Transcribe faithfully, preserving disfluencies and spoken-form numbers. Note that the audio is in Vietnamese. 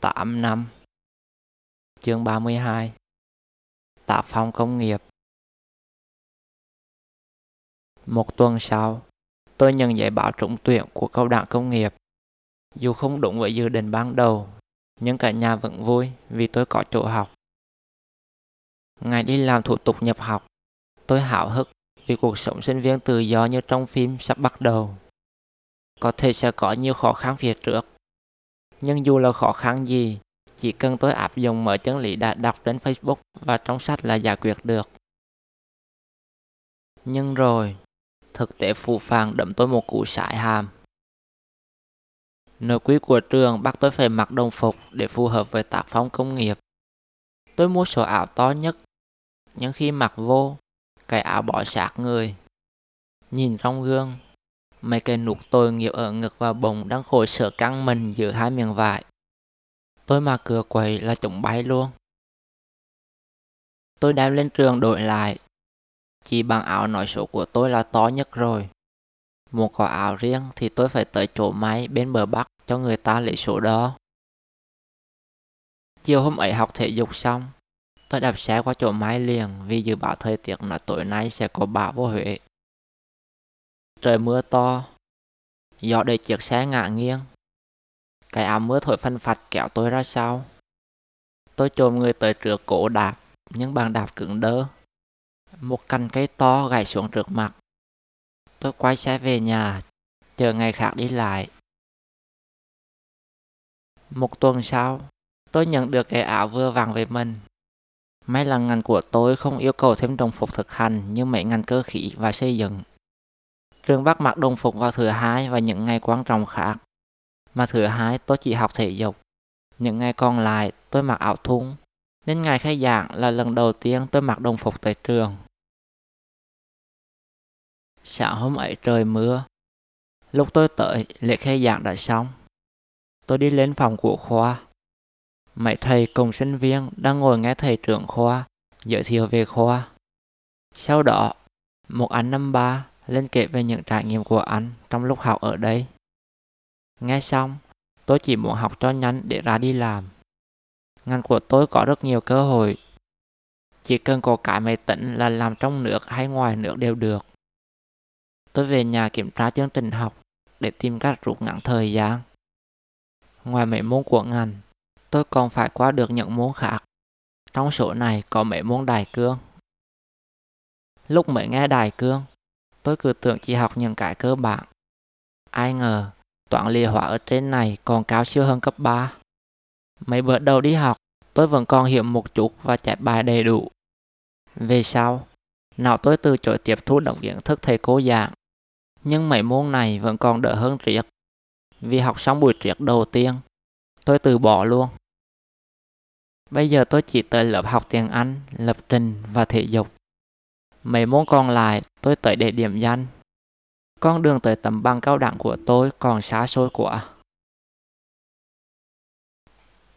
tám năm. Chương ba mươi hai. Tác phong công nghiệp. Một tuần sau, tôi nhận giấy báo trúng tuyển của câu đảng công nghiệp. Dù không đúng với dự định ban đầu, nhưng cả nhà vẫn vui vì tôi có chỗ học. Ngày đi làm thủ tục nhập học, tôi háo hức vì cuộc sống sinh viên tự do như trong phim sắp bắt đầu. Có thể sẽ có nhiều khó khăn phía trước, nhưng dù là khó khăn gì, chỉ cần tôi áp dụng mở chân lý đã đọc trên Facebook và trong sách là giải quyết được. Nhưng rồi, thực tế phũ phàng đấm tôi một cú sải hàm. Nội quy của trường bắt tôi phải mặc đồng phục để phù hợp với tác phong công nghiệp. Tôi mua số áo to nhất, nhưng khi mặc vô, cái áo bỏ sát người. Nhìn trong gương, mấy cái nút tội nghiệp ở ngực và bụng đang khổ sở căng mình giữa hai miếng vải. Tôi mà cựa quậy là chúng bay luôn. Tôi đem lên trường đổi lại. Chỉ bằng áo nói số của tôi là to nhất rồi. Muốn có áo riêng thì tôi phải tới chỗ máy bên bờ Bắc cho người ta lấy số đó. Chiều hôm ấy học thể dục xong, tôi đạp xe qua chỗ máy liền vì dự báo thời tiết là tối nay sẽ có bão vô Huế. Trời mưa to, gió đẩy chiếc xe ngã nghiêng. Cái áo mưa thổi phanh phạch kéo tôi ra sau. Tôi chồm người tới trước cổ đạp, nhưng bàn đạp cứng đơ. Một cành cây to gãy xuống trước mặt. Tôi quay xe về nhà, chờ ngày khác đi lại. Một tuần sau, tôi nhận được cái áo vừa vặn về mình. May là ngành của tôi không yêu cầu thêm đồng phục thực hành như mấy ngành cơ khí và xây dựng. Trường bắt mặc đồng phục vào thứ hai và những ngày quan trọng khác. Mà thứ hai tôi chỉ học thể dục. Những ngày còn lại tôi mặc áo thun. Nên ngày khai giảng là lần đầu tiên tôi mặc đồng phục tới trường. Sáng hôm ấy trời mưa. Lúc tôi tới, lễ khai giảng đã xong. Tôi đi lên phòng của khoa. Mấy thầy cùng sinh viên đang ngồi nghe thầy trưởng khoa giới thiệu về khoa. Sau đó, một anh năm ba lên kể về những trải nghiệm của anh trong lúc học ở đây. Nghe xong, tôi chỉ muốn học cho nhanh để ra đi làm. Ngành của tôi có rất nhiều cơ hội. Chỉ cần có cái máy tính là làm trong nước hay ngoài nước đều được. Tôi về nhà kiểm tra chương trình học để tìm cách rút ngắn thời gian. Ngoài mấy môn của ngành, tôi còn phải qua được những môn khác. Trong số này có mấy môn đại cương. Lúc mới nghe đại cương, tôi cứ tưởng chỉ học những cái cơ bản. Ai ngờ, toán lý hóa ở trên này còn cao siêu hơn cấp ba. Mấy bữa đầu đi học, tôi vẫn còn hiểu một chút và chép bài đầy đủ. Về sau, nào tôi từ chối tiếp thu đống kiến thức thầy cô giảng. Nhưng mấy môn này vẫn còn đỡ hơn triết. Vì học xong buổi triết đầu tiên, tôi từ bỏ luôn. Bây giờ tôi chỉ tới lớp học tiếng Anh, lập trình và thể dục. Mấy môn còn lại tôi tới để điểm danh. Con đường tới tấm bằng cao đẳng của tôi còn xa xôi quá.